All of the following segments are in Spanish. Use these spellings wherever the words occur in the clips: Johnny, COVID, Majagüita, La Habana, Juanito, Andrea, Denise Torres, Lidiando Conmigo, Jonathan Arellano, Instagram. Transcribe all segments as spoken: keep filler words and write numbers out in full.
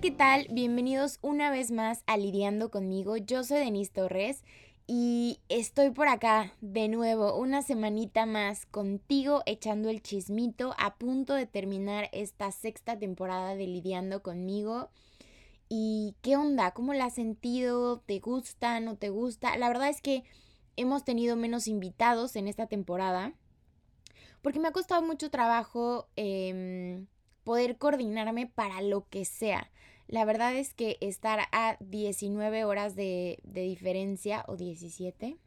¿Qué tal? Bienvenidos una vez más a Lidiando Conmigo. Yo soy Denise Torres y estoy por acá de nuevo una semanita más contigo echando el chismito a punto de terminar esta sexta temporada de Lidiando Conmigo. ¿Y qué onda? ¿Cómo la has sentido? ¿Te gusta? ¿No te gusta? La verdad es que hemos tenido menos invitados en esta temporada porque me ha costado mucho trabajo eh, poder coordinarme para lo que sea. La verdad es que estar a diecinueve horas de, de diferencia, o diecisiete,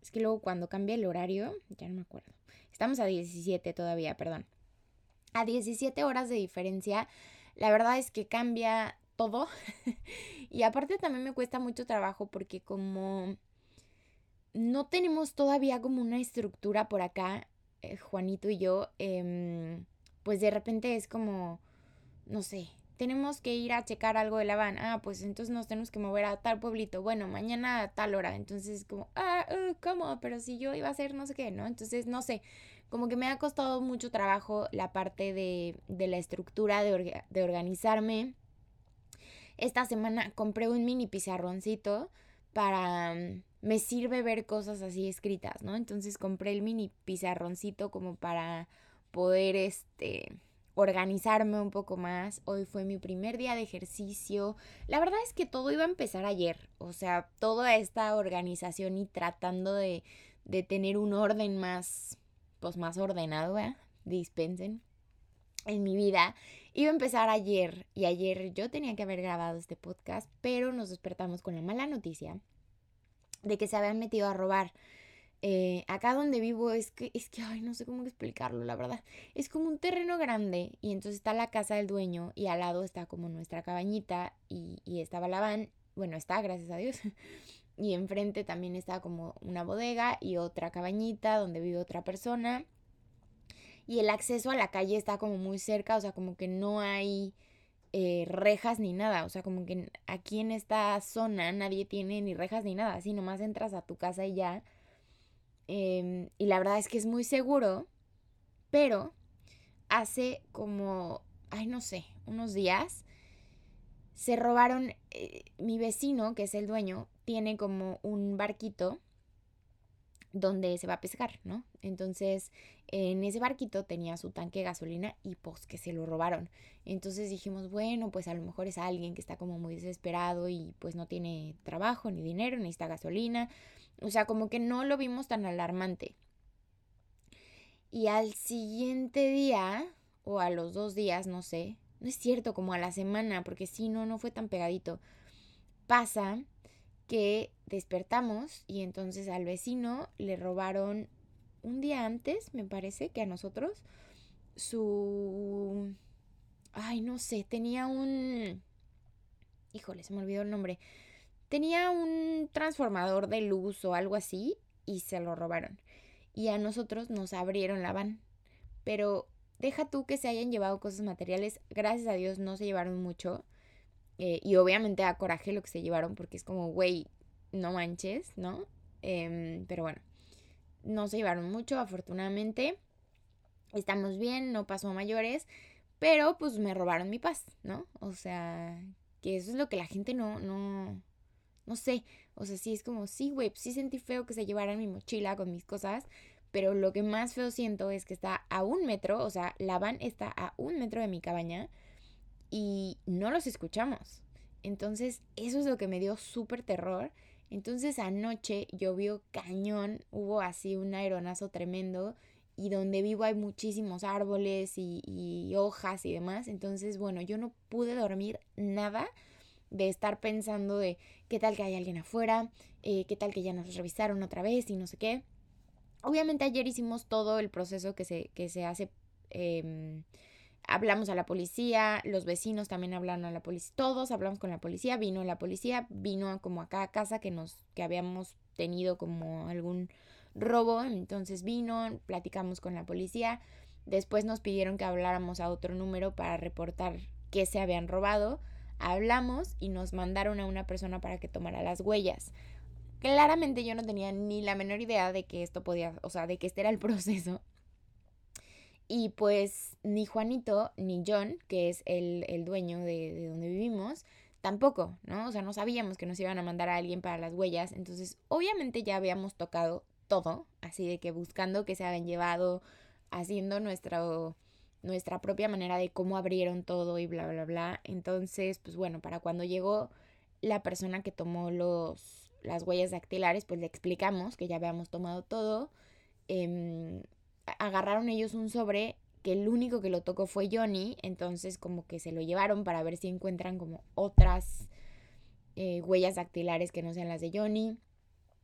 es que luego cuando cambia el horario, ya no me acuerdo, estamos a diecisiete todavía, perdón, a diecisiete horas de diferencia, la verdad es que cambia todo, y aparte también me cuesta mucho trabajo porque como no tenemos todavía como una estructura por acá, eh, Juanito y yo, eh, pues de repente es como, no sé, tenemos que ir a checar algo de La Habana. Ah, pues entonces nos tenemos que mover a tal pueblito. Bueno, mañana a tal hora. Entonces como, ah, uh, ¿cómo? Pero si yo iba a hacer no sé qué, ¿no? Entonces, no sé, como que me ha costado mucho trabajo la parte de, de la estructura, de, orga, de organizarme. Esta semana compré un mini pizarroncito para... Me sirve ver cosas así escritas, ¿no? Entonces compré el mini pizarroncito como para poder, este... organizarme un poco más. Hoy fue mi primer día de ejercicio. La verdad es que todo iba a empezar ayer. O sea, toda esta organización y tratando de, de tener un orden más, pues más ordenado, ¿eh? Dispensen. En mi vida iba a empezar ayer. Y ayer yo tenía que haber grabado este podcast, pero nos despertamos con la mala noticia de que se habían metido a robar. Eh, acá donde vivo es que, es que, ay, no sé cómo explicarlo, la verdad. Es como un terreno grande y entonces está la casa del dueño y al lado está como nuestra cabañita y, y estaba la van, bueno, está, gracias a Dios. Y enfrente también está como una bodega y otra cabañita donde vive otra persona. Y el acceso a la calle está como muy cerca, o sea, como que no hay eh, rejas ni nada. O sea, como que aquí en esta zona nadie tiene ni rejas ni nada. Así nomás entras a tu casa y ya. Eh, y la verdad es que es muy seguro, pero hace como, ay no sé, unos días se robaron, eh, mi vecino, que es el dueño, tiene como un barquito donde se va a pescar, ¿no? Entonces en ese barquito tenía su tanque de gasolina y pues que se lo robaron. Entonces dijimos, bueno, pues a lo mejor es alguien que está como muy desesperado y pues no tiene trabajo ni dinero, necesita gasolina. O sea, como que no lo vimos tan alarmante. Y al siguiente día, o a los dos días, no sé, no es cierto, como a la semana, porque sí, no, no fue tan pegadito. Pasa que despertamos y entonces al vecino le robaron un día antes, me parece, que a nosotros, su... Ay, no sé, tenía un... Híjole, se me olvidó el nombre... Tenía un transformador de luz o algo así y se lo robaron. Y a nosotros nos abrieron la van. Pero deja tú que se hayan llevado cosas materiales. Gracias a Dios no se llevaron mucho. Eh, y obviamente da coraje lo que se llevaron porque es como, güey, no manches, ¿no? Eh, pero bueno, no se llevaron mucho, afortunadamente. Estamos bien, no pasó a mayores. Pero pues me robaron mi paz, ¿no? O sea, que eso es lo que la gente no... no... No sé, o sea, sí es como, sí, güey, sí sentí feo que se llevaran mi mochila con mis cosas, pero lo que más feo siento es que está a un metro, o sea, la van está a un metro de mi cabaña y no los escuchamos. Entonces, eso es lo que me dio súper terror. Entonces, anoche llovió cañón, hubo así un aeronazo tremendo y donde vivo hay muchísimos árboles y, y hojas y demás. Entonces, bueno, yo no pude dormir nada. De estar pensando de qué tal que hay alguien afuera, eh, qué tal que ya nos revisaron otra vez y no sé qué. Obviamente ayer hicimos todo el proceso que se, que se hace, eh, hablamos a la policía, los vecinos también hablaron a la policía, todos hablamos con la policía, vino la policía, vino como a cada casa que, nos, que habíamos tenido como algún robo, entonces vino, platicamos con la policía. Después nos pidieron que habláramos a otro número para reportar qué se habían robado. Hablamos y nos mandaron a una persona para que tomara las huellas. Claramente yo no tenía ni la menor idea de que esto podía, o sea, de que este era el proceso. Y pues ni Juanito ni John, que es el, el dueño de, de donde vivimos, tampoco, ¿no? O sea, no sabíamos que nos iban a mandar a alguien para las huellas. Entonces, obviamente ya habíamos tocado todo, así de que buscando que se habían llevado, haciendo nuestro... nuestra propia manera de cómo abrieron todo y bla, bla, bla. Entonces, pues bueno, para cuando llegó la persona que tomó los, las huellas dactilares, pues le explicamos que ya habíamos tomado todo. Eh, agarraron ellos un sobre que el único que lo tocó fue Johnny, entonces como que se lo llevaron para ver si encuentran como otras eh, huellas dactilares que no sean las de Johnny.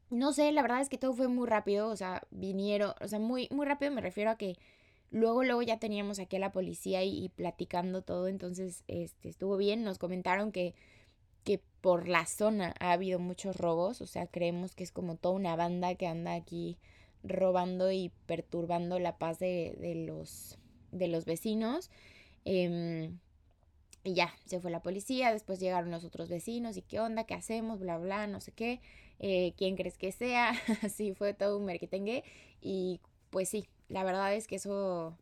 No sé, la verdad es que todo fue muy rápido, o sea, vinieron, o sea, muy, muy rápido me refiero a que Luego, luego ya teníamos aquí a la policía y, y platicando todo, entonces este, estuvo bien. Nos comentaron que, que por la zona ha habido muchos robos, o sea, creemos que es como toda una banda que anda aquí robando y perturbando la paz de, de, los, de los vecinos. Eh, y ya, se fue la policía, después llegaron los otros vecinos y qué onda, qué hacemos, bla, bla, no sé qué, eh, quién crees que sea, así fue todo un merquetengue y pues sí. La verdad es que eso,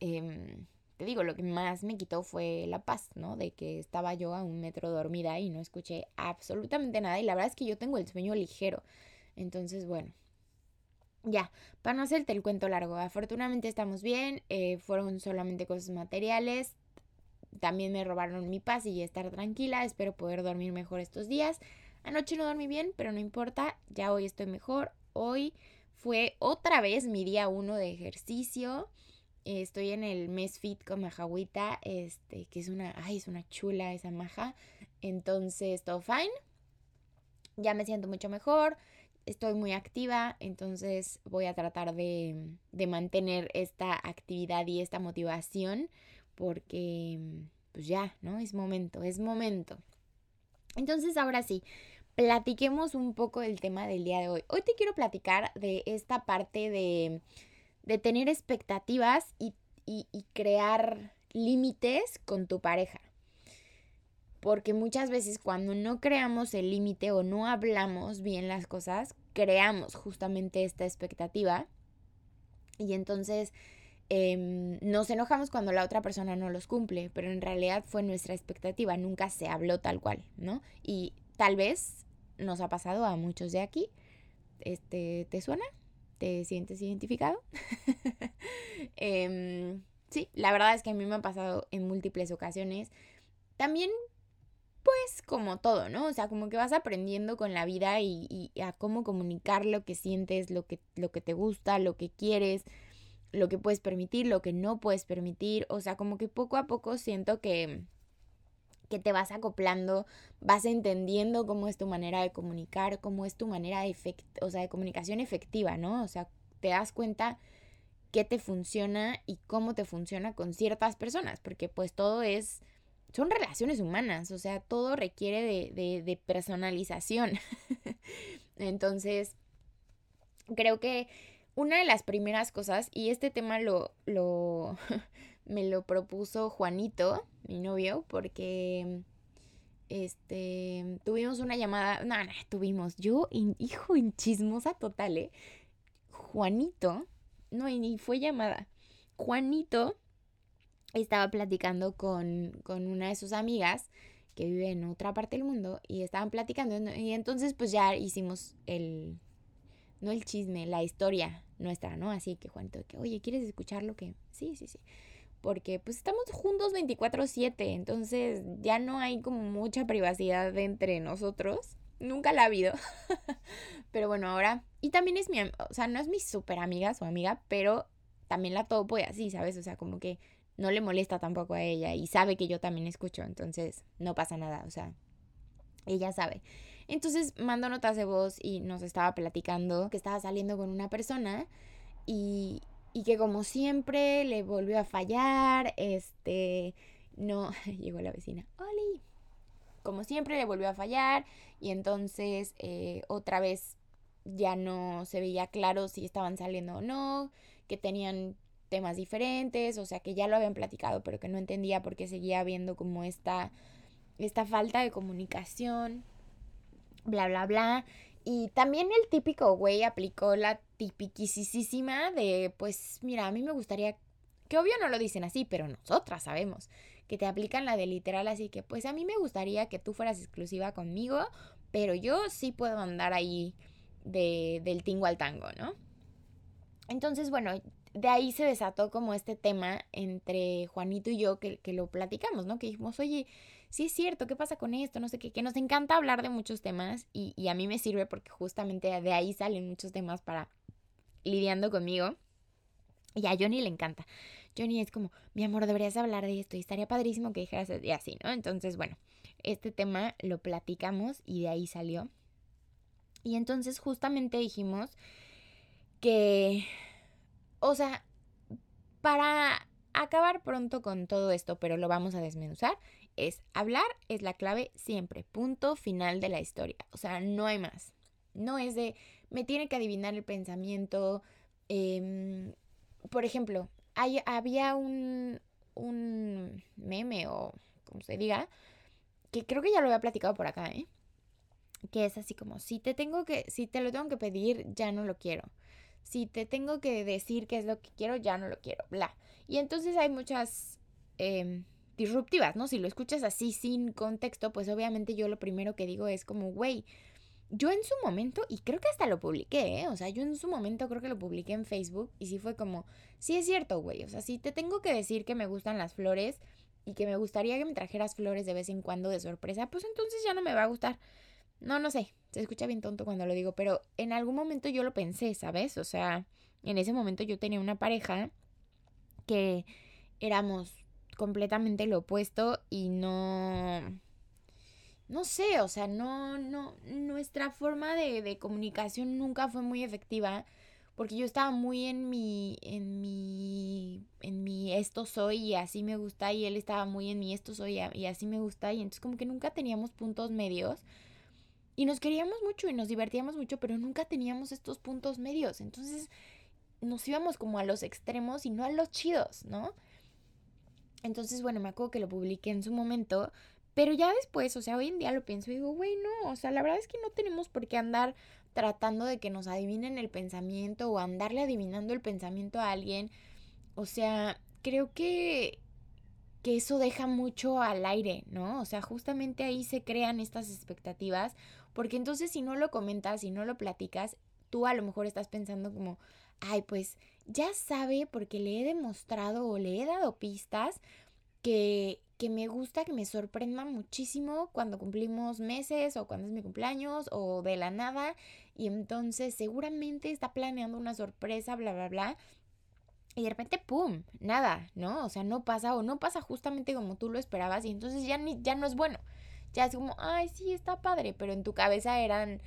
eh, te digo, lo que más me quitó fue la paz, ¿no? De que estaba yo a un metro dormida y no escuché absolutamente nada. Y la verdad es que yo tengo el sueño ligero. Entonces, bueno, ya, para no hacerte el cuento largo. Afortunadamente estamos bien, eh, fueron solamente cosas materiales. También me robaron mi paz y estar tranquila. Espero poder dormir mejor estos días. Anoche no dormí bien, pero no importa. Ya hoy estoy mejor. Hoy... fue otra vez mi día uno de ejercicio. Eh, estoy en el mes fit con Majagüita, este, que es una, ay, es una chula esa maja. Entonces, todo fine. Ya me siento mucho mejor. Estoy muy activa. Entonces, voy a tratar de, de mantener esta actividad y esta motivación. Porque, pues ya, ¿no? Es momento, es momento. Entonces, ahora sí. Platiquemos un poco del tema del día de hoy. Hoy te quiero platicar de esta parte de, de tener expectativas y, y, y crear límites con tu pareja. Porque muchas veces cuando no creamos el límite o no hablamos bien las cosas, creamos justamente esta expectativa. Y entonces eh, nos enojamos cuando la otra persona no los cumple. Pero en realidad fue nuestra expectativa. Nunca se habló tal cual, ¿no? Y tal vez... nos ha pasado a muchos de aquí. Este, ¿te suena? ¿Te sientes identificado? eh, sí, la verdad es que a mí me ha pasado en múltiples ocasiones. También, pues, como todo, ¿no? O sea, como que vas aprendiendo con la vida y, y a cómo comunicar lo que sientes, lo que, lo que te gusta, lo que quieres, lo que puedes permitir, lo que no puedes permitir. O sea, como que poco a poco siento que... que te vas acoplando, vas entendiendo cómo es tu manera de comunicar, cómo es tu manera de, efect- o sea, de comunicación efectiva, ¿no? O sea, te das cuenta qué te funciona y cómo te funciona con ciertas personas, porque pues todo es, son relaciones humanas, o sea, todo requiere de, de, de personalización. Entonces, creo que una de las primeras cosas, y este tema lo... lo me lo propuso Juanito, mi novio, porque este tuvimos una llamada, no, no, tuvimos, yo, in, hijo, en chismosa total, ¿eh? Juanito, no, y ni fue llamada, Juanito estaba platicando con, con una de sus amigas que vive en otra parte del mundo y estaban platicando y entonces pues ya hicimos el, no el chisme, la historia nuestra, ¿no? Así que Juanito, que, oye, ¿quieres escuchar lo que? Sí, sí, sí. Porque pues estamos juntos veinticuatro siete, entonces ya no hay como mucha privacidad entre nosotros. Nunca la ha habido. Pero bueno, ahora... y también es mi... o sea, no es mi súper amiga, su amiga, pero también la topo y así, ¿sabes? O sea, como que no le molesta tampoco a ella y sabe que yo también escucho, entonces no pasa nada, o sea, ella sabe. Entonces mandó notas de voz y nos estaba platicando que estaba saliendo con una persona y... y que como siempre le volvió a fallar, este, no, llegó la vecina, ¡Oli! Como siempre le volvió a fallar y entonces eh, otra vez ya no se veía claro si estaban saliendo o no, que tenían temas diferentes, o sea, que ya lo habían platicado, pero que no entendía por qué seguía habiendo como esta, esta falta de comunicación, bla, bla, bla. Y también el típico güey aplicó la tipiquisísima de, pues, mira, a mí me gustaría, que obvio no lo dicen así, pero nosotras sabemos, que te aplican la de literal, así que, pues, a mí me gustaría que tú fueras exclusiva conmigo, pero yo sí puedo andar ahí de, del tingo al tango, ¿no? Entonces, bueno, de ahí se desató como este tema entre Juanito y yo que, que lo platicamos, ¿no? Que dijimos, oye, sí es cierto, ¿qué pasa con esto? No sé qué, que nos encanta hablar de muchos temas y, y a mí me sirve porque justamente de ahí salen muchos temas para lidiando conmigo. Y a Johnny le encanta. Johnny es como, mi amor, deberías hablar de esto y estaría padrísimo que dijeras y así, ¿no? Entonces, bueno, este tema lo platicamos y de ahí salió. Y entonces justamente dijimos que, o sea, para acabar pronto con todo esto, pero lo vamos a desmenuzar, es hablar es la clave siempre, punto final de la historia. O sea, no hay más. No es de, me tiene que adivinar el pensamiento. Eh, por ejemplo, hay, había un, un meme o como se diga, que creo que ya lo había platicado por acá, ¿eh? Que es así como, si te tengo que, si te lo tengo que pedir, ya no lo quiero. Si te tengo que decir qué es lo que quiero, ya no lo quiero, bla. Y entonces hay muchas eh, disruptivas, ¿no? Si lo escuchas así sin contexto, pues obviamente yo lo primero que digo es como, güey, yo en su momento, y creo que hasta lo publiqué, ¿eh? O sea, yo en su momento creo que lo publiqué en Facebook y sí fue como, sí es cierto, güey, o sea, si te tengo que decir que me gustan las flores y que me gustaría que me trajeras flores de vez en cuando de sorpresa, pues entonces ya no me va a gustar. No, no sé, se escucha bien tonto cuando lo digo, pero en algún momento yo lo pensé, ¿sabes? O sea, en ese momento yo tenía una pareja que éramos completamente lo opuesto y no, no sé, o sea, no, no, nuestra forma de, de comunicación nunca fue muy efectiva porque yo estaba muy en mi, en mi, en mi esto soy y así me gusta y él estaba muy en mi esto soy y así me gusta y entonces como que nunca teníamos puntos medios. Y nos queríamos mucho y nos divertíamos mucho, pero nunca teníamos estos puntos medios. Entonces nos íbamos como a los extremos y no a los chidos, ¿no? Entonces, bueno, me acuerdo que lo publiqué en su momento, pero ya después, o sea, hoy en día lo pienso y digo, güey, no, o sea, la verdad es que no tenemos por qué andar tratando de que nos adivinen el pensamiento o andarle adivinando el pensamiento a alguien. O sea, creo que... que eso deja mucho al aire, ¿no? O sea, justamente ahí se crean estas expectativas, porque entonces si no lo comentas, si no lo platicas, tú a lo mejor estás pensando como, ay, pues ya sabe porque le he demostrado o le he dado pistas que, que me gusta, que me sorprenda muchísimo cuando cumplimos meses o cuando es mi cumpleaños o de la nada, y entonces seguramente está planeando una sorpresa, bla, bla, bla. Y de repente, ¡pum!, nada, ¿no? O sea, no pasa o no pasa justamente como tú lo esperabas y entonces ya, ni, ya no es bueno. Ya es como, ay, sí, está padre, pero en tu cabeza eran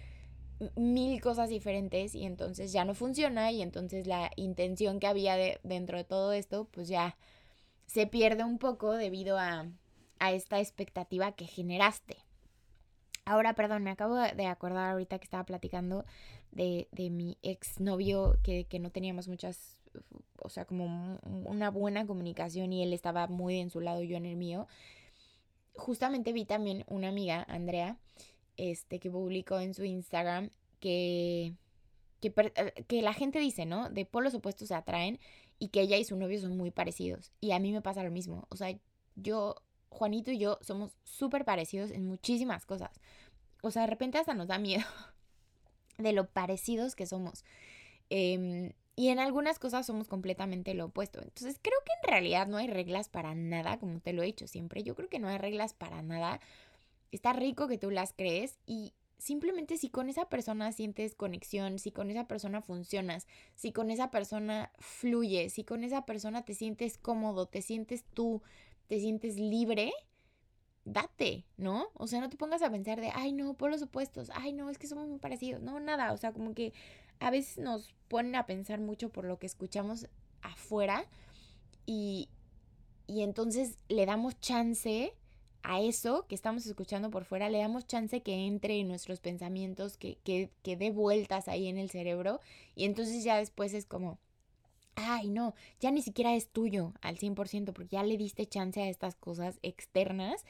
mil cosas diferentes y entonces ya no funciona y entonces la intención que había de, dentro de todo esto, pues ya se pierde un poco debido a, a esta expectativa que generaste. Ahora, perdón, me acabo de acordar ahorita que estaba platicando de, de mi exnovio que, que no teníamos muchas... o sea, como una buena comunicación y él estaba muy en su lado, yo en el mío. Justamente vi también una amiga, Andrea, este, que publicó en su Instagram que, que, que la gente dice, ¿no? De polos opuestos se atraen y que ella y su novio son muy parecidos. Y a mí me pasa lo mismo. O sea, yo, Juanito y yo somos súper parecidos en muchísimas cosas. O sea, de repente hasta nos da miedo de lo parecidos que somos. Eh... Y en algunas cosas somos completamente lo opuesto. Entonces creo que en realidad no hay reglas para nada, como te lo he dicho siempre. Yo creo que no hay reglas para nada. Está rico que tú las crees y simplemente si con esa persona sientes conexión, si con esa persona funcionas, si con esa persona fluyes, si con esa persona te sientes cómodo, te sientes tú, te sientes libre, date, ¿no? O sea, no te pongas a pensar de, ay no, por los opuestos, ay no, es que somos muy parecidos. No, nada, o sea, como que... a veces nos ponen a pensar mucho por lo que escuchamos afuera y, y entonces le damos chance a eso que estamos escuchando por fuera, le damos chance que entre en nuestros pensamientos, que, que, que dé vueltas ahí en el cerebro y entonces ya después es como, ay no, ya ni siquiera es tuyo al cien por ciento porque ya le diste chance a estas cosas externas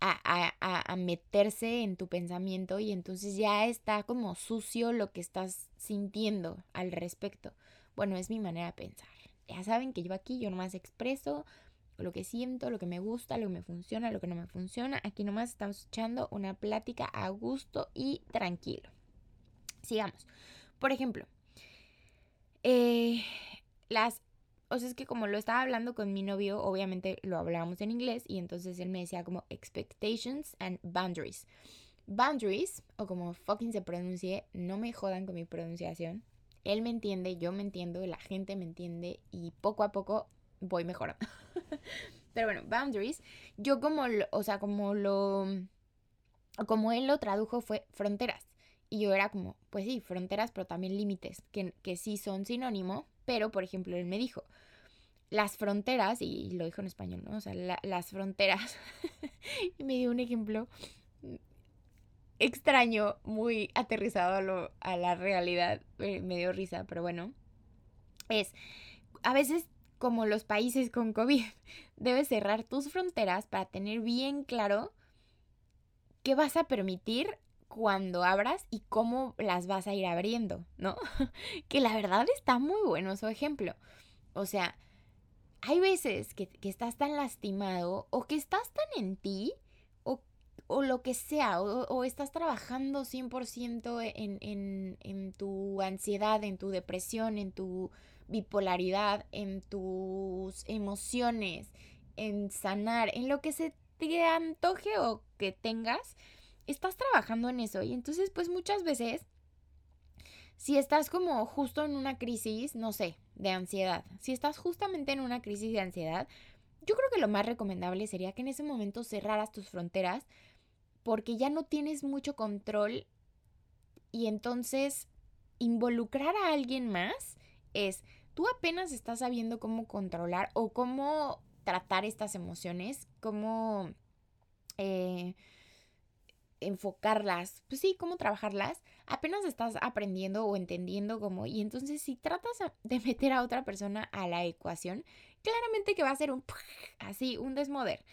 a, a, a, a meterse en tu pensamiento y entonces ya está como sucio lo que estás sintiendo al respecto. Bueno, es mi manera de pensar. Ya saben que yo aquí, yo nomás expreso lo que siento, lo que me gusta, lo que me funciona, lo que no me funciona. Aquí nomás estamos echando una plática a gusto y tranquilo. Sigamos. Por ejemplo, eh, las... O sea, es que como lo estaba hablando con mi novio, obviamente lo hablábamos en inglés y entonces él me decía como expectations and boundaries. Boundaries, o como fucking se pronuncie, no me jodan con mi pronunciación. Él me entiende, yo me entiendo, la gente me entiende y poco a poco voy mejorando. Pero bueno, boundaries, yo como, lo, o sea, como lo, como él lo tradujo fue fronteras. Y yo era como, pues sí, fronteras, pero también límites, que, que sí son sinónimo. Pero, por ejemplo, él me dijo, las fronteras, y lo dijo en español, ¿no? O sea, la, las fronteras. Y me dio un ejemplo extraño, muy aterrizado a, lo, a la realidad. Eh, me dio risa, pero bueno. Es, a veces, como los países con COVID, debes cerrar tus fronteras para tener bien claro qué vas a permitir cuando abras y cómo las vas a ir abriendo, ¿no? Que la verdad está muy bueno su ejemplo. O sea, hay veces que, que estás tan lastimado o que estás tan en ti o, o lo que sea, o, o estás trabajando cien por ciento en, en, en tu ansiedad, en tu depresión, en tu bipolaridad, en tus emociones, en sanar, en lo que se te antoje o que tengas. Estás trabajando en eso y entonces pues muchas veces si estás como justo en una crisis, no sé, de ansiedad, si estás justamente en una crisis de ansiedad, yo creo que lo más recomendable sería que en ese momento cerraras tus fronteras porque ya no tienes mucho control y entonces involucrar a alguien más es, tú apenas estás sabiendo cómo controlar o cómo tratar estas emociones, cómo... Eh, enfocarlas, pues sí, cómo trabajarlas, apenas estás aprendiendo o entendiendo cómo, y entonces si tratas de meter a otra persona a la ecuación, claramente que va a ser un así, un desmoder.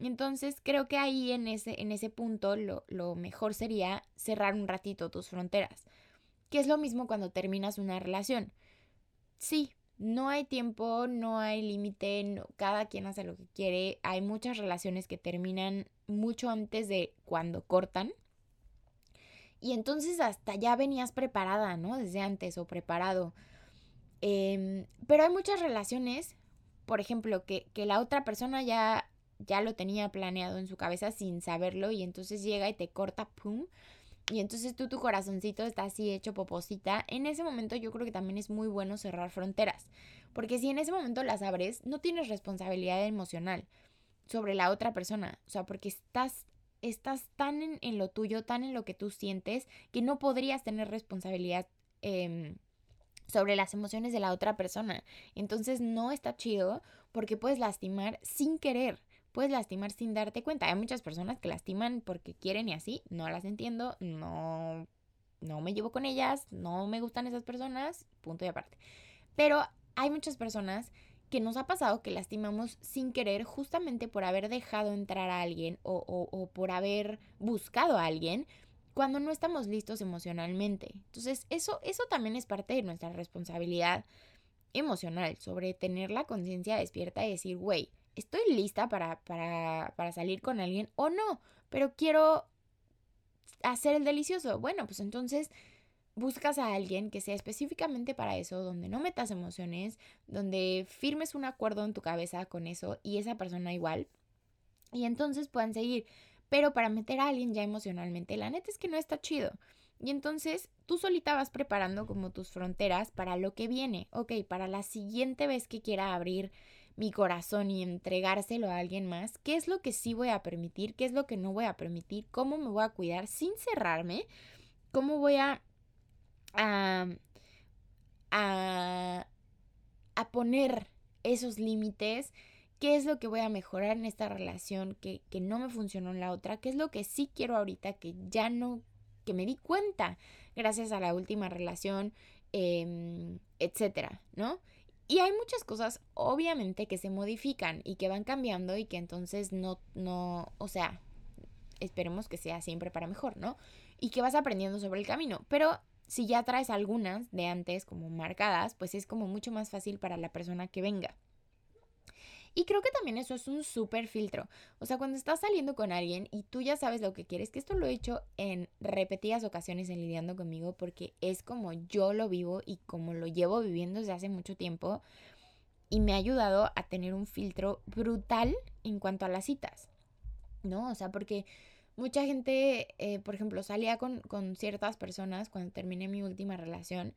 Entonces creo que ahí en ese, en ese punto lo, lo mejor sería cerrar un ratito tus fronteras, que es lo mismo cuando terminas una relación. Sí, no hay tiempo, no hay límite, no, cada quien hace lo que quiere, hay muchas relaciones que terminan mucho antes de cuando cortan y entonces hasta ya venías preparada, ¿no? Desde antes o preparado, eh, pero hay muchas relaciones, por ejemplo, que, que la otra persona ya, ya lo tenía planeado en su cabeza sin saberlo y entonces llega y te corta, pum, y entonces tú tu corazoncito está así hecho poposita. En ese momento yo creo que también es muy bueno cerrar fronteras porque si en ese momento las abres no tienes responsabilidad emocional sobre la otra persona, o sea, porque estás, estás tan en, en lo tuyo, tan en lo que tú sientes, que no podrías tener responsabilidad eh, sobre las emociones de la otra persona. Entonces no está chido porque puedes lastimar sin querer, puedes lastimar sin darte cuenta. Hay muchas personas que lastiman porque quieren y así, no las entiendo, no, no me llevo con ellas, no me gustan esas personas, punto y aparte. Pero hay muchas personas que nos ha pasado que lastimamos sin querer justamente por haber dejado entrar a alguien o, o, o por haber buscado a alguien cuando no estamos listos emocionalmente. Entonces eso, eso también es parte de nuestra responsabilidad emocional sobre tener la conciencia despierta y decir, güey, estoy lista para, para, para salir con alguien o no, pero quiero hacer el delicioso. Bueno, pues entonces... buscas a alguien que sea específicamente para eso, donde no metas emociones, donde firmes un acuerdo en tu cabeza con eso y esa persona igual. Y entonces puedan seguir. Pero para meter a alguien ya emocionalmente, la neta es que no está chido. Y entonces tú solita vas preparando como tus fronteras para lo que viene. Ok, para la siguiente vez que quiera abrir mi corazón y entregárselo a alguien más, ¿qué es lo que sí voy a permitir? ¿Qué es lo que no voy a permitir? ¿Cómo me voy a cuidar sin cerrarme? ¿Cómo voy a... A, a, a poner esos límites? ¿Qué es lo que voy a mejorar en esta relación que, que no me funcionó en la otra? ¿Qué es lo que sí quiero ahorita que ya no, que me di cuenta gracias a la última relación, eh, etcétera, ¿no? Y hay muchas cosas, obviamente, que se modifican y que van cambiando y que entonces no, no, o sea, esperemos que sea siempre para mejor, ¿no? Y que vas aprendiendo sobre el camino. Pero si ya traes algunas de antes como marcadas, pues es como mucho más fácil para la persona que venga. Y creo que también eso es un súper filtro. O sea, cuando estás saliendo con alguien y tú ya sabes lo que quieres, que esto lo he hecho en repetidas ocasiones en Lidiando Conmigo, porque es como yo lo vivo y como lo llevo viviendo desde hace mucho tiempo, y me ha ayudado a tener un filtro brutal en cuanto a las citas, ¿no? O sea, porque mucha gente, eh, por ejemplo, salía con, con ciertas personas cuando terminé mi última relación,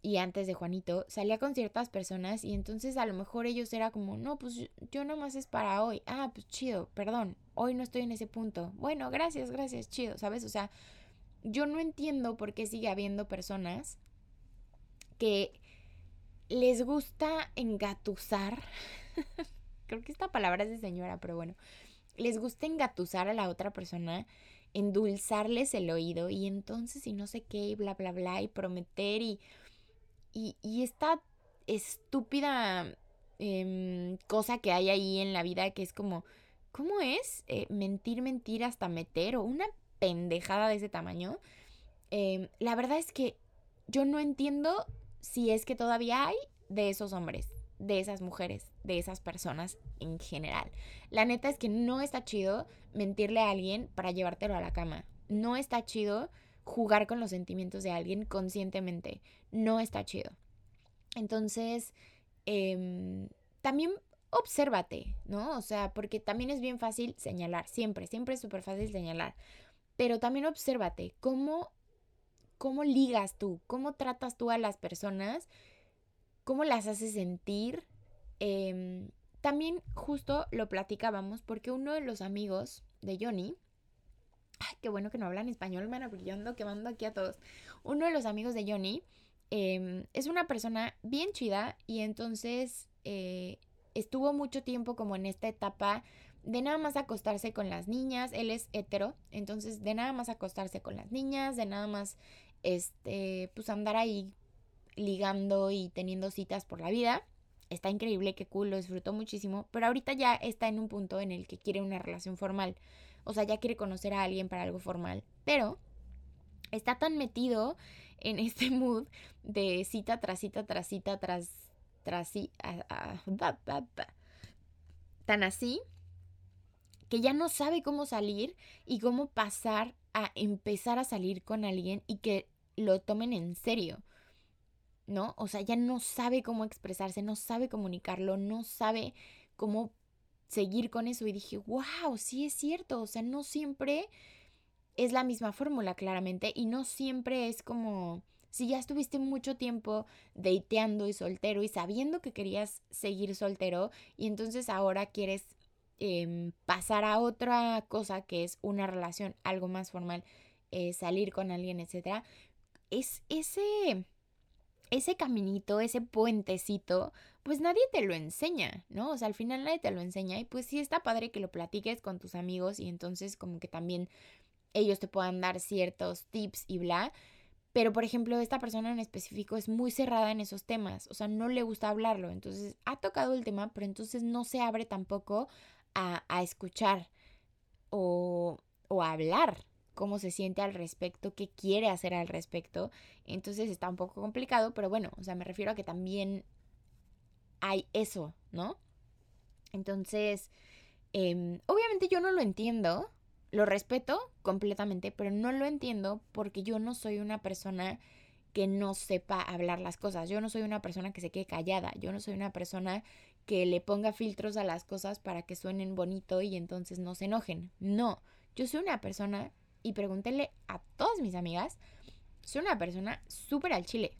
y antes de Juanito, salía con ciertas personas y entonces a lo mejor ellos era como, no, pues yo nomás es para hoy. Ah, pues chido, perdón, hoy no estoy en ese punto. Bueno, gracias, gracias, chido, ¿sabes? O sea, yo no entiendo por qué sigue habiendo personas que les gusta engatusar. Creo que esta palabra es de señora, pero bueno. Les gusta engatusar a la otra persona, endulzarles el oído y entonces y no sé qué y bla, bla, bla, y prometer y... Y, y esta estúpida eh, cosa que hay ahí en la vida que es como, ¿cómo es? Eh, mentir, mentir hasta meter o una pendejada de ese tamaño. Eh, la verdad es que yo no entiendo si es que todavía hay de esos hombres, de esas mujeres, de esas personas en general. La neta es que no está chido mentirle a alguien para llevártelo a la cama. No está chido jugar con los sentimientos de alguien conscientemente. No está chido. Entonces, eh, también obsérvate, ¿no? O sea, porque también es bien fácil señalar, siempre, siempre es súper fácil señalar. Pero también obsérvate cómo, cómo ligas tú, cómo tratas tú a las personas, cómo las haces sentir. Eh, también justo lo platicábamos porque uno de los amigos de Johnny... Ay, qué bueno que no hablan español, mana, porque yo ando quemando aquí a todos. Uno de los amigos de Johnny eh, es una persona bien chida y entonces eh, estuvo mucho tiempo como en esta etapa de nada más acostarse con las niñas. Él es hetero, entonces de nada más acostarse con las niñas, de nada más este, pues andar ahí ligando y teniendo citas por la vida. Está increíble, qué cool, lo disfrutó muchísimo, pero ahorita ya está en un punto en el que quiere una relación formal. O sea, ya quiere conocer a alguien para algo formal, pero está tan metido en este mood de cita tras cita tras cita tras tras cita, ah, ah, tan así que ya no sabe cómo salir y cómo pasar a empezar a salir con alguien y que lo tomen en serio, ¿no? O sea, ya no sabe cómo expresarse, no sabe comunicarlo, no sabe cómo seguir con eso y dije, wow, sí es cierto, o sea, no siempre es la misma fórmula claramente y no siempre es como si ya estuviste mucho tiempo dateando y soltero y sabiendo que querías seguir soltero y entonces ahora quieres eh, pasar a otra cosa que es una relación, algo más formal, eh, salir con alguien, etcétera. Es ese... Ese caminito, ese puentecito, pues nadie te lo enseña, ¿no? O sea, al final nadie te lo enseña y pues sí está padre que lo platiques con tus amigos y entonces como que también ellos te puedan dar ciertos tips y bla. Pero, por ejemplo, esta persona en específico es muy cerrada en esos temas, o sea, no le gusta hablarlo. Entonces ha tocado el tema, pero entonces no se abre tampoco a, a escuchar o, o a hablar cómo se siente al respecto, qué quiere hacer al respecto, entonces está un poco complicado, pero bueno, o sea, me refiero a que también hay eso, ¿no? Entonces, eh, obviamente yo no lo entiendo, lo respeto completamente, pero no lo entiendo porque yo no soy una persona que no sepa hablar las cosas, yo no soy una persona que se quede callada, yo no soy una persona que le ponga filtros a las cosas para que suenen bonito y entonces no se enojen, no, yo soy una persona... Y pregúntenle a todas mis amigas, soy una persona súper al chile.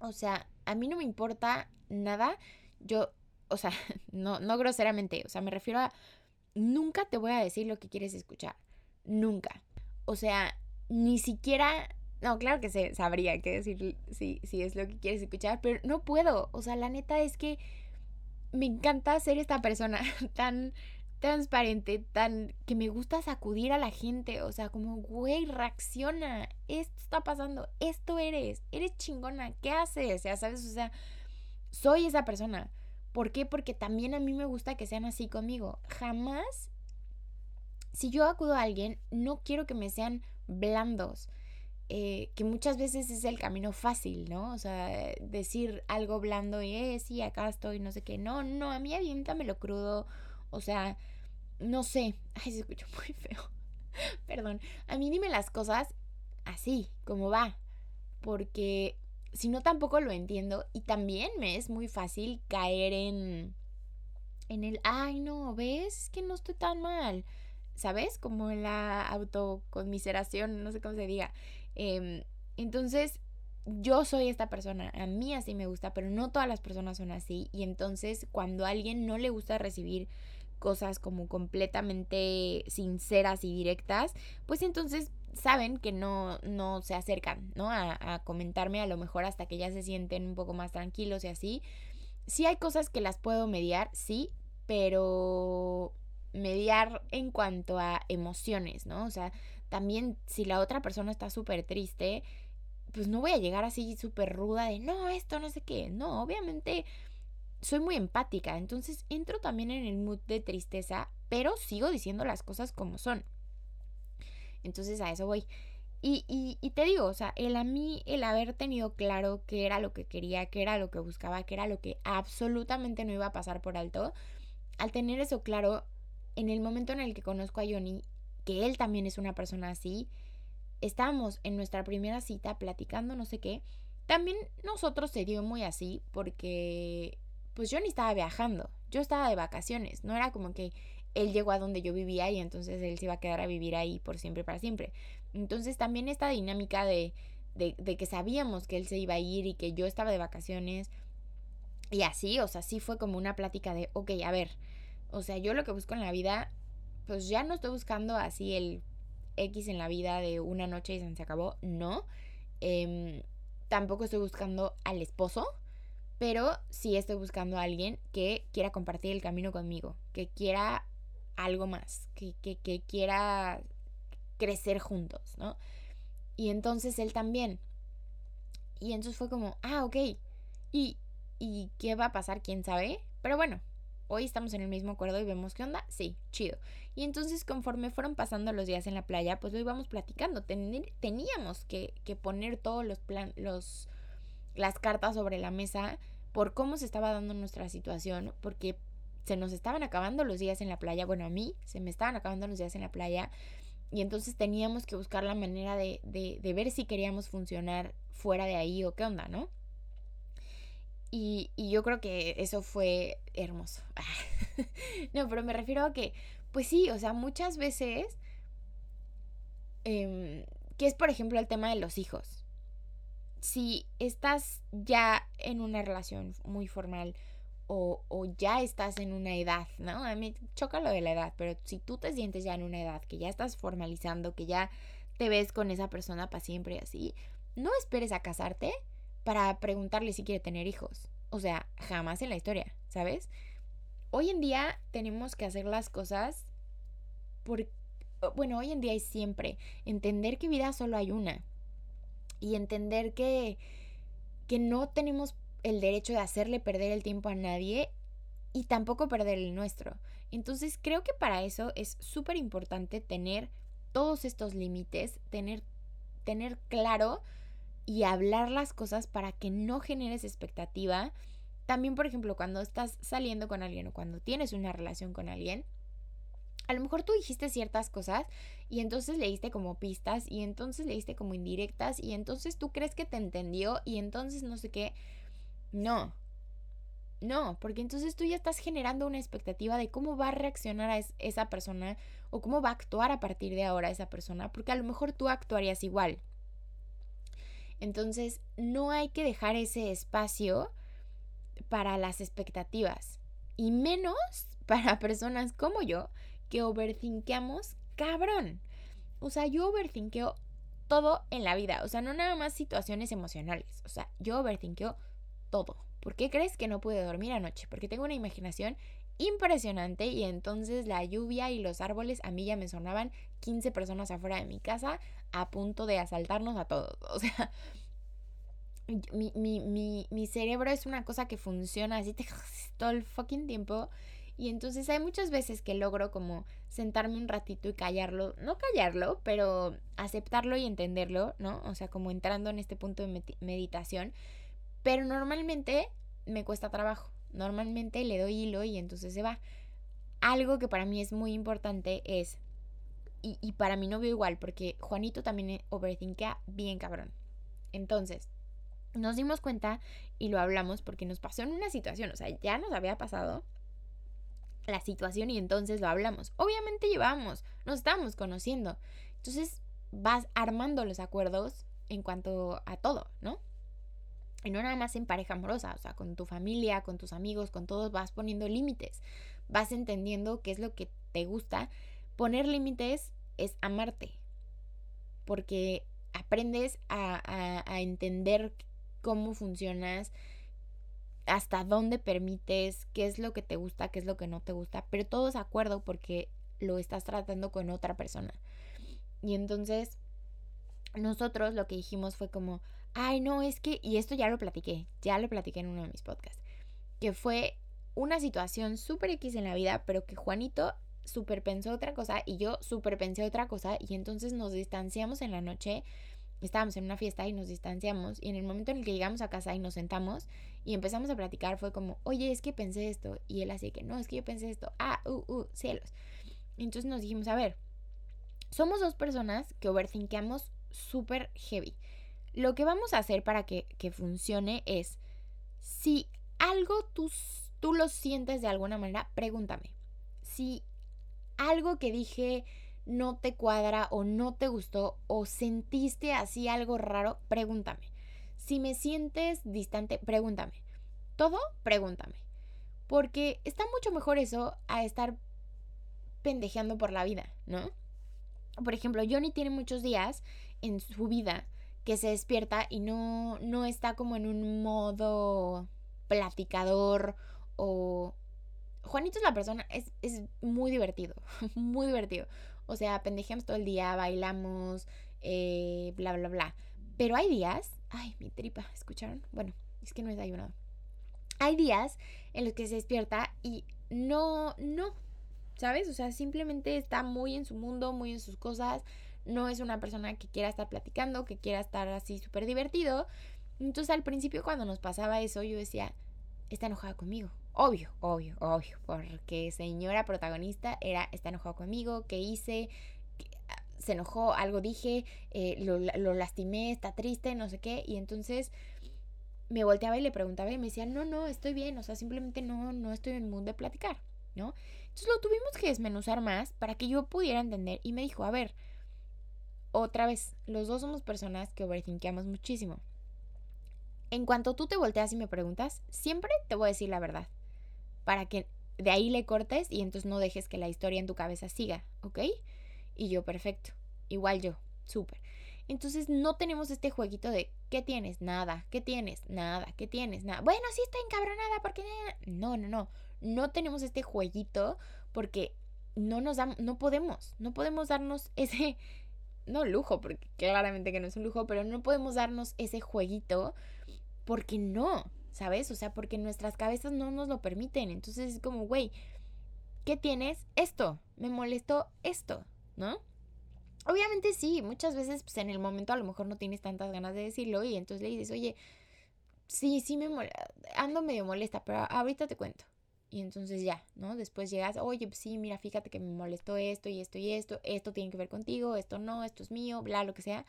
O sea, a mí no me importa nada. Yo, o sea, no, no groseramente. O sea, me refiero a nunca te voy a decir lo que quieres escuchar. Nunca. O sea, ni siquiera... No, claro que se sabría qué decir si, si es lo que quieres escuchar, pero no puedo. O sea, la neta es que me encanta ser esta persona tan... transparente, tan que me gusta sacudir a la gente, o sea, como güey, reacciona, esto está pasando, esto eres, eres chingona, ¿qué haces? Ya sabes, o sea, soy esa persona. ¿Por qué? Porque también a mí me gusta que sean así conmigo. Jamás, si yo acudo a alguien, no quiero que me sean blandos. Eh, que muchas veces es el camino fácil, ¿no? O sea, decir algo blando y, eh, sí, acá estoy, no sé qué. No, no, a mí aviéntamelo crudo. O sea, no sé. Ay, se escuchó muy feo. Perdón. A mí dime las cosas así, como va. Porque si no, tampoco lo entiendo. Y también me es muy fácil caer en... en el, ay, no, ¿ves? Es que no estoy tan mal. ¿Sabes? Como en la autoconmiseración, no sé cómo se diga. Eh, entonces, yo soy esta persona. A mí así me gusta, pero no todas las personas son así. Y entonces, cuando a alguien no le gusta recibir cosas como completamente sinceras y directas, pues entonces saben que no, no se acercan, ¿no? A, a comentarme a lo mejor hasta que ya se sienten un poco más tranquilos y así. Sí hay cosas que las puedo mediar, sí, pero... mediar en cuanto a emociones, ¿no? O sea, también si la otra persona está súper triste, pues no voy a llegar así súper ruda de no, esto no sé qué. No, obviamente soy muy empática, entonces entro también en el mood de tristeza, pero sigo diciendo las cosas como son. Entonces a eso voy. Y, y, y te digo, o sea, el a mí, el haber tenido claro qué era lo que quería, qué era lo que buscaba, qué era lo que absolutamente no iba a pasar por alto, al tener eso claro, en el momento en el que conozco a Johnny, que él también es una persona así, estábamos en nuestra primera cita platicando no sé qué. También nosotros se dio muy así porque pues Johnny estaba viajando, yo estaba de vacaciones. No era como que él llegó a donde yo vivía y entonces él se iba a quedar a vivir ahí por siempre para siempre. Entonces también esta dinámica de, de, de que sabíamos que él se iba a ir y que yo estaba de vacaciones y así, o sea, sí fue como una plática de ok, a ver... O sea, yo lo que busco en la vida, pues ya no estoy buscando así el X en la vida de una noche y se acabó, no. Eh, tampoco estoy buscando al esposo, pero sí estoy buscando a alguien que quiera compartir el camino conmigo, que quiera algo más, que, que, que quiera crecer juntos, ¿no? Y entonces él también. Y entonces fue como, ah, ok, ¿y, y qué va a pasar? ¿Quién sabe? Pero bueno. Hoy estamos en el mismo acuerdo y vemos qué onda. Sí, chido. Y entonces conforme fueron pasando los días en la playa, pues lo íbamos platicando. Ten- teníamos que, que poner todos los plan, los, las cartas sobre la mesa por cómo se estaba dando nuestra situación, porque se nos estaban acabando los días en la playa. Bueno, a mí se me estaban acabando los días en la playa y entonces teníamos que buscar la manera de, de, de ver si queríamos funcionar fuera de ahí o qué onda, ¿no? Y, y yo creo que eso fue hermoso. No, pero me refiero a que, pues sí, o sea, muchas veces, eh, que es por ejemplo el tema de los hijos. Si estás ya en una relación muy formal o, o ya estás en una edad, ¿no? A mí choca lo de la edad, pero si tú te sientes ya en una edad, que ya estás formalizando, que ya te ves con esa persona para siempre y así, no esperes a casarte para preguntarle si quiere tener hijos. O sea, jamás en la historia, ¿sabes? Hoy en día tenemos que hacer las cosas por... Bueno, hoy en día y siempre. Entender que vida solo hay una. Y entender que, que no tenemos el derecho de hacerle perder el tiempo a nadie y tampoco perder el nuestro. Entonces creo que para eso es súper importante tener todos estos límites, tener, tener claro... y hablar las cosas para que no generes expectativa. También, por ejemplo, cuando estás saliendo con alguien o cuando tienes una relación con alguien, a lo mejor tú dijiste ciertas cosas y entonces le diste como pistas y entonces le diste como indirectas y entonces tú crees que te entendió y entonces no sé qué. No. No, porque entonces tú ya estás generando una expectativa de cómo va a reaccionar a es- esa persona o cómo va a actuar a partir de ahora esa persona, porque a lo mejor tú actuarías igual. Entonces, no hay que dejar ese espacio para las expectativas. Y menos para personas como yo, que overthinkeamos cabrón. O sea, yo overthinkeo todo en la vida. O sea, no nada más situaciones emocionales. O sea, yo overthinkeo todo. ¿Por qué crees que no pude dormir anoche? Porque tengo una imaginación impresionante y entonces la lluvia y los árboles a mí ya me sonaban quince personas afuera de mi casa a punto de asaltarnos a todos. O sea, mi, mi, mi, mi cerebro es una cosa que funciona así todo el fucking tiempo. Y entonces hay muchas veces que logro como sentarme un ratito y callarlo, no callarlo, pero aceptarlo y entenderlo, ¿no? O sea, como entrando en este punto de meditación, pero normalmente me cuesta trabajo, normalmente le doy hilo y entonces se va. Algo que para mí es muy importante es, y, y para mi novio igual, porque Juanito también overthinkea bien cabrón. Entonces, nos dimos cuenta y lo hablamos porque nos pasó en una situación, o sea, ya nos había pasado la situación y entonces lo hablamos. Obviamente llevamos, nos estábamos conociendo. Entonces vas armando los acuerdos en cuanto a todo, ¿no? Y no nada más en pareja amorosa, o sea, con tu familia, con tus amigos, con todos vas poniendo límites. Vas entendiendo qué es lo que te gusta. Poner límites es amarte. Porque aprendes a, a, a entender cómo funcionas, hasta dónde permites, qué es lo que te gusta, qué es lo que no te gusta, pero todo es acuerdo porque lo estás tratando con otra persona. Y entonces nosotros lo que dijimos fue como, ay no, es que, y esto ya lo platiqué, ya lo platiqué en uno de mis podcasts, que fue una situación súper X en la vida, pero que Juanito súper pensó otra cosa y yo súper pensé otra cosa y entonces nos distanciamos en la noche. Estábamos en una fiesta y nos distanciamos y en el momento en el que llegamos a casa y nos sentamos y empezamos a platicar fue como, oye, es que pensé esto, y él así que, no, es que yo pensé esto, ah, uh, uh, cielos. Entonces nos dijimos, a ver, somos dos personas que overthinkamos súper heavy. Lo que vamos a hacer para que, que funcione es, si algo tú, tú lo sientes de alguna manera, pregúntame. Si algo que dije no te cuadra o no te gustó o sentiste así algo raro, pregúntame. Si me sientes distante, pregúntame. Todo, pregúntame. Porque está mucho mejor eso a estar pendejeando por la vida, ¿no? Por ejemplo, Johnny tiene muchos días en su vida que se despierta y no, no está como en un modo platicador o... Juanito es la persona, es, es muy divertido, muy divertido. O sea, pendejeamos todo el día, bailamos, eh, bla, bla, bla. Pero hay días... Ay, mi tripa, ¿escucharon? Bueno, es que no he desayunado. Hay días en los que se despierta y no, no, ¿sabes? O sea, simplemente está muy en su mundo, muy en sus cosas. No es una persona que quiera estar platicando, que quiera estar así súper divertido. Entonces, al principio cuando nos pasaba eso, yo decía, está enojada conmigo. Obvio, obvio, obvio, porque señora protagonista era, está enojado conmigo, ¿qué hice? Se enojó, algo dije, eh, lo, lo lastimé, está triste, no sé qué. Y entonces me volteaba y le preguntaba y me decía, no, no, estoy bien, o sea, simplemente no, no estoy en el mood de platicar, ¿no? Entonces lo tuvimos que desmenuzar más para que yo pudiera entender y me dijo, a ver, otra vez, los dos somos personas que overthinkamos muchísimo. En cuanto tú te volteas y me preguntas, siempre te voy a decir la verdad, para que de ahí le cortes y entonces no dejes que la historia en tu cabeza siga, ¿ok? Y yo, perfecto, igual yo, súper. Entonces no tenemos este jueguito de ¿qué tienes? Nada, ¿qué tienes? Nada, ¿qué tienes? Nada. Bueno, sí está encabronada porque... No, no, no, no tenemos este jueguito porque no nos damos, no podemos, no podemos darnos ese, no lujo, porque claramente que no es un lujo, pero no podemos darnos ese jueguito porque no... ¿Sabes? O sea, porque nuestras cabezas no nos lo permiten. Entonces es como, güey, ¿qué tienes? Esto. Me molestó esto, ¿no? Obviamente sí, muchas veces pues, en el momento a lo mejor no tienes tantas ganas de decirlo y entonces le dices, oye, sí, sí me molesta, ando medio molesta, pero ahorita te cuento. Y entonces ya, ¿no? Después llegas, oye, pues sí, mira, fíjate que me molestó esto y esto y esto, esto tiene que ver contigo, esto no, esto es mío, bla, lo que sea.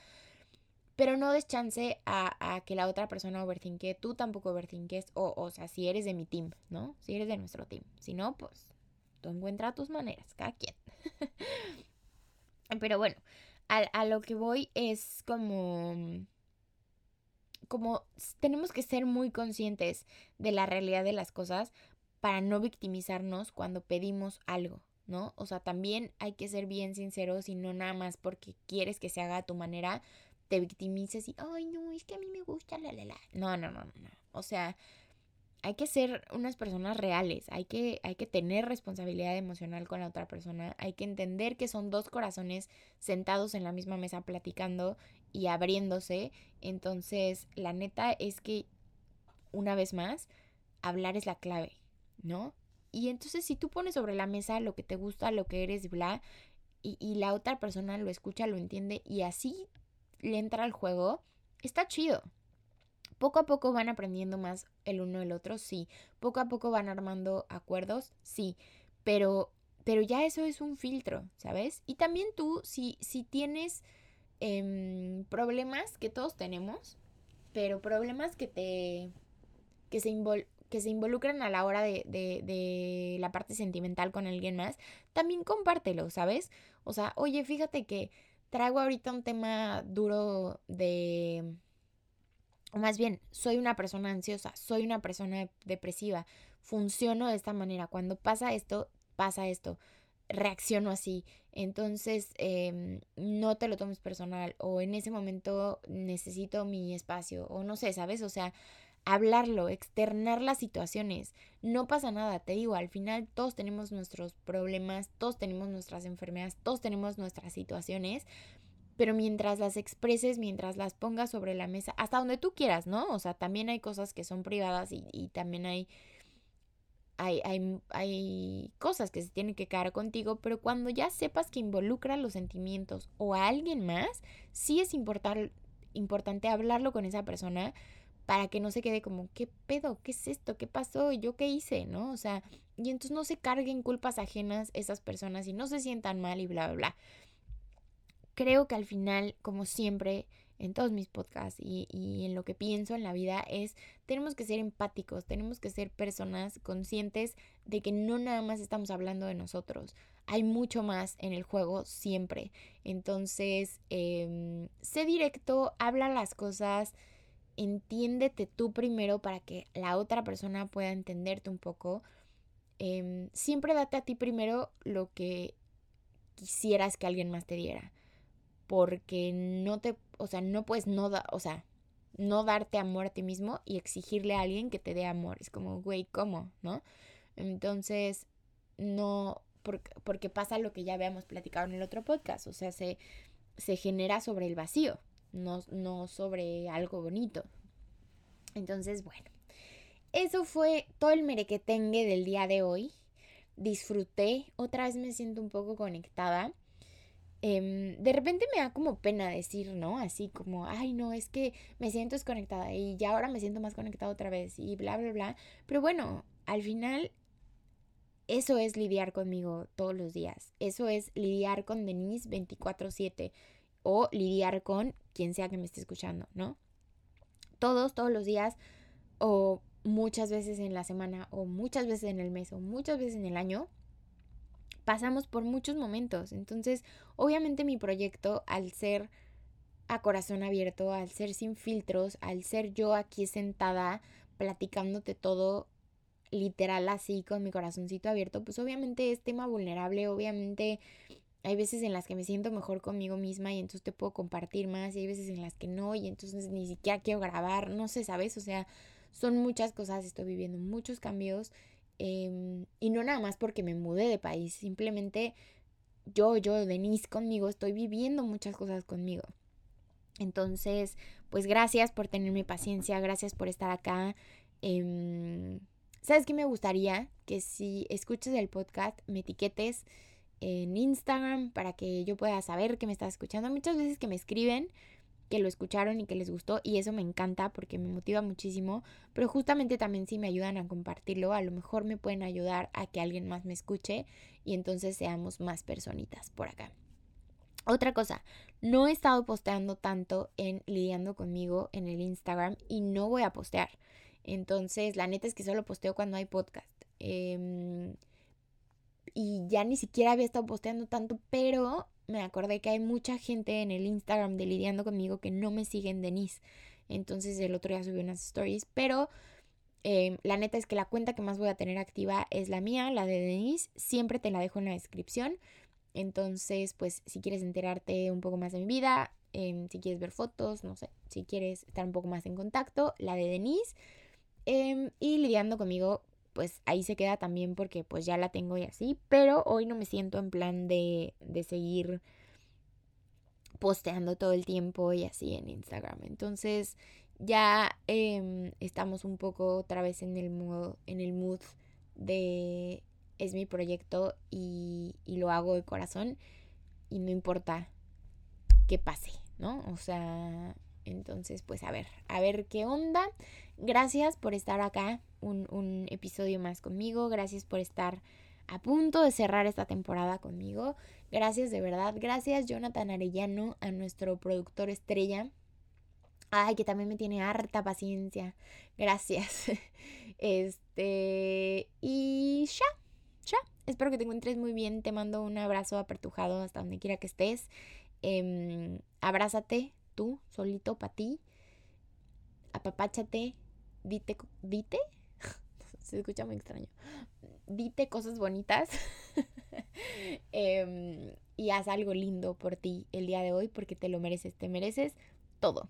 Pero no des chance a, a que la otra persona overthinque, tú tampoco overthinques, o, o sea, si eres de mi team, ¿no? Si eres de nuestro team. Si no, pues, tú encuentra tus maneras, cada quien. Pero bueno, a, a lo que voy es como... Como tenemos que ser muy conscientes de la realidad de las cosas para no victimizarnos cuando pedimos algo, ¿no? O sea, también hay que ser bien sinceros y no nada más porque quieres que se haga a tu manera... te victimices y, ay, no, es que a mí me gusta, la, la, la. No, no, no, no. O sea, hay que ser unas personas reales. Hay que, hay que tener responsabilidad emocional con la otra persona. Hay que entender que son dos corazones sentados en la misma mesa platicando y abriéndose. Entonces, la neta es que, una vez más, hablar es la clave, ¿no? Y entonces, si tú pones sobre la mesa lo que te gusta, lo que eres, bla, y, y la otra persona lo escucha, lo entiende, y así le entra al juego, está chido. Poco a poco van aprendiendo más el uno del otro, sí. Poco a poco van armando acuerdos, sí. Pero, pero ya eso es un filtro, ¿sabes? Y también tú, si, si tienes eh, problemas que todos tenemos, pero problemas que te que se invol, que se involucran a la hora de, de, de la parte sentimental con alguien más, también compártelo, ¿sabes? O sea, oye, fíjate que traigo ahorita un tema duro de... O más bien, soy una persona ansiosa, soy una persona depresiva, funciono de esta manera. Cuando pasa esto, pasa esto, reacciono así. Entonces, eh, no te lo tomes personal, o en ese momento necesito mi espacio, o no sé, ¿sabes? O sea, hablarlo, externar las situaciones. No pasa nada, te digo, al final todos tenemos nuestros problemas, todos tenemos nuestras enfermedades, todos tenemos nuestras situaciones. Pero mientras las expreses, mientras las pongas sobre la mesa, hasta donde tú quieras, ¿no? O sea, también hay cosas que son privadas y, y también hay, hay, hay, hay cosas que se tienen que quedar contigo, pero cuando ya sepas que involucra los sentimientos o a alguien más, sí es importar, importante hablarlo con esa persona para que no se quede como, ¿qué pedo? ¿Qué es esto? ¿Qué pasó? ¿Yo qué hice? ¿No? O sea, y entonces no se carguen culpas ajenas esas personas y no se sientan mal y bla, bla, bla. Creo que al final, como siempre, en todos mis podcasts y, y en lo que pienso en la vida es, tenemos que ser empáticos, tenemos que ser personas conscientes de que no nada más estamos hablando de nosotros. Hay mucho más en el juego siempre. Entonces, eh, sé directo, habla las cosas, entiéndete tú primero para que la otra persona pueda entenderte un poco. Eh, siempre date a ti primero lo que quisieras que alguien más te diera. Porque no te, o sea, no puedes no, da, o sea, no darte amor a ti mismo y exigirle a alguien que te dé amor. Es como, güey, ¿cómo? ¿No? Entonces, no, porque, porque pasa lo que ya habíamos platicado en el otro podcast. O sea, se, se genera sobre el vacío, no, no sobre algo bonito. Entonces, bueno, eso fue todo el merequetengue del día de hoy. Disfruté, otra vez me siento un poco conectada. Eh, de repente me da como pena decir, ¿no? Así como, ay, no, es que me siento desconectada y ya ahora me siento más conectada otra vez y bla, bla, bla. Pero bueno, al final eso es lidiar conmigo todos los días. Eso es lidiar con Denise veinticuatro siete o lidiar con quien sea que me esté escuchando, ¿no? Todos, todos los días o muchas veces en la semana o muchas veces en el mes o muchas veces en el año. Pasamos por muchos momentos, entonces obviamente mi proyecto al ser a corazón abierto, al ser sin filtros, al ser yo aquí sentada platicándote todo literal así con mi corazoncito abierto, pues obviamente es tema vulnerable, obviamente hay veces en las que me siento mejor conmigo misma y entonces te puedo compartir más y hay veces en las que no y entonces ni siquiera quiero grabar, no sé, ¿sabes? O sea, son muchas cosas, estoy viviendo muchos cambios. Eh, y no nada más porque me mudé de país, simplemente yo, yo, Denise conmigo, estoy viviendo muchas cosas conmigo. Entonces, pues gracias por tenerme paciencia, gracias por estar acá. Eh, ¿Sabes qué me gustaría? Que si escuches el podcast, me etiquetes en Instagram para que yo pueda saber que me estás escuchando. Muchas veces que me escriben que lo escucharon y que les gustó y eso me encanta porque me motiva muchísimo, pero justamente también si me ayudan a compartirlo, a lo mejor me pueden ayudar a que alguien más me escuche y entonces seamos más personitas por acá. Otra cosa, no he estado posteando tanto en Lidiando Conmigo en el Instagram y no voy a postear, entonces la neta es que solo posteo cuando hay podcast eh, y ya ni siquiera había estado posteando tanto, pero me acordé que hay mucha gente en el Instagram de Lidiando Conmigo que no me siguen Denise. Entonces el otro día subí unas stories. Pero eh, la neta es que la cuenta que más voy a tener activa es la mía, la de Denise. Siempre te la dejo en la descripción. Entonces, pues, si quieres enterarte un poco más de mi vida, eh, si quieres ver fotos, no sé, si quieres estar un poco más en contacto, la de Denise. Eh, y Lidiando Conmigo, pues ahí se queda también porque pues ya la tengo y así, pero hoy no me siento en plan de, de seguir posteando todo el tiempo y así en Instagram. Entonces ya eh, estamos un poco otra vez en el mood, en el mood de es mi proyecto y, y lo hago de corazón y no importa qué pase, ¿no? O sea, entonces pues a ver, a ver qué onda. Gracias por estar acá un, un episodio más conmigo. Gracias por estar a punto de cerrar esta temporada conmigo. Gracias de verdad. Gracias Jonathan Arellano, a nuestro productor estrella. Ay, que también me tiene harta paciencia. Gracias. Este... Y ya, ya. Espero que te encuentres muy bien. Te mando un abrazo apertujado hasta donde quiera que estés. Eh, abrázate tú, solito, para ti. Apapáchate. Dite... ¿Dite? Se escucha muy extraño. Dite cosas bonitas eh, y haz algo lindo por ti el día de hoy porque te lo mereces, te mereces todo.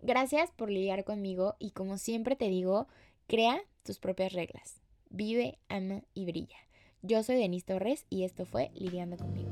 Gracias por lidiar conmigo y como siempre te digo, crea tus propias reglas. Vive, ama y brilla. Yo soy Denise Torres y esto fue Lidiando Conmigo.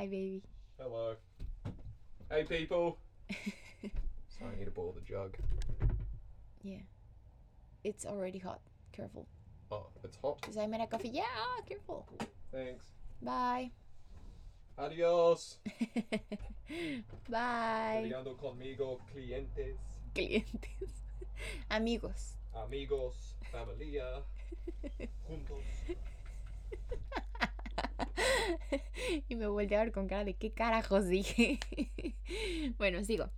Hi, baby. Hello. Hey, people. So I need a bowl of the jug. Yeah. It's already hot. Careful. Oh, it's hot? Because I made a coffee. Yeah, careful. Thanks. Bye. Adios. Bye. Lidiando conmigo, clientes. Clientes. Amigos. Amigos. Familia. Juntos. Y me volteé a ver con cara de qué carajos dije. Bueno, sigo.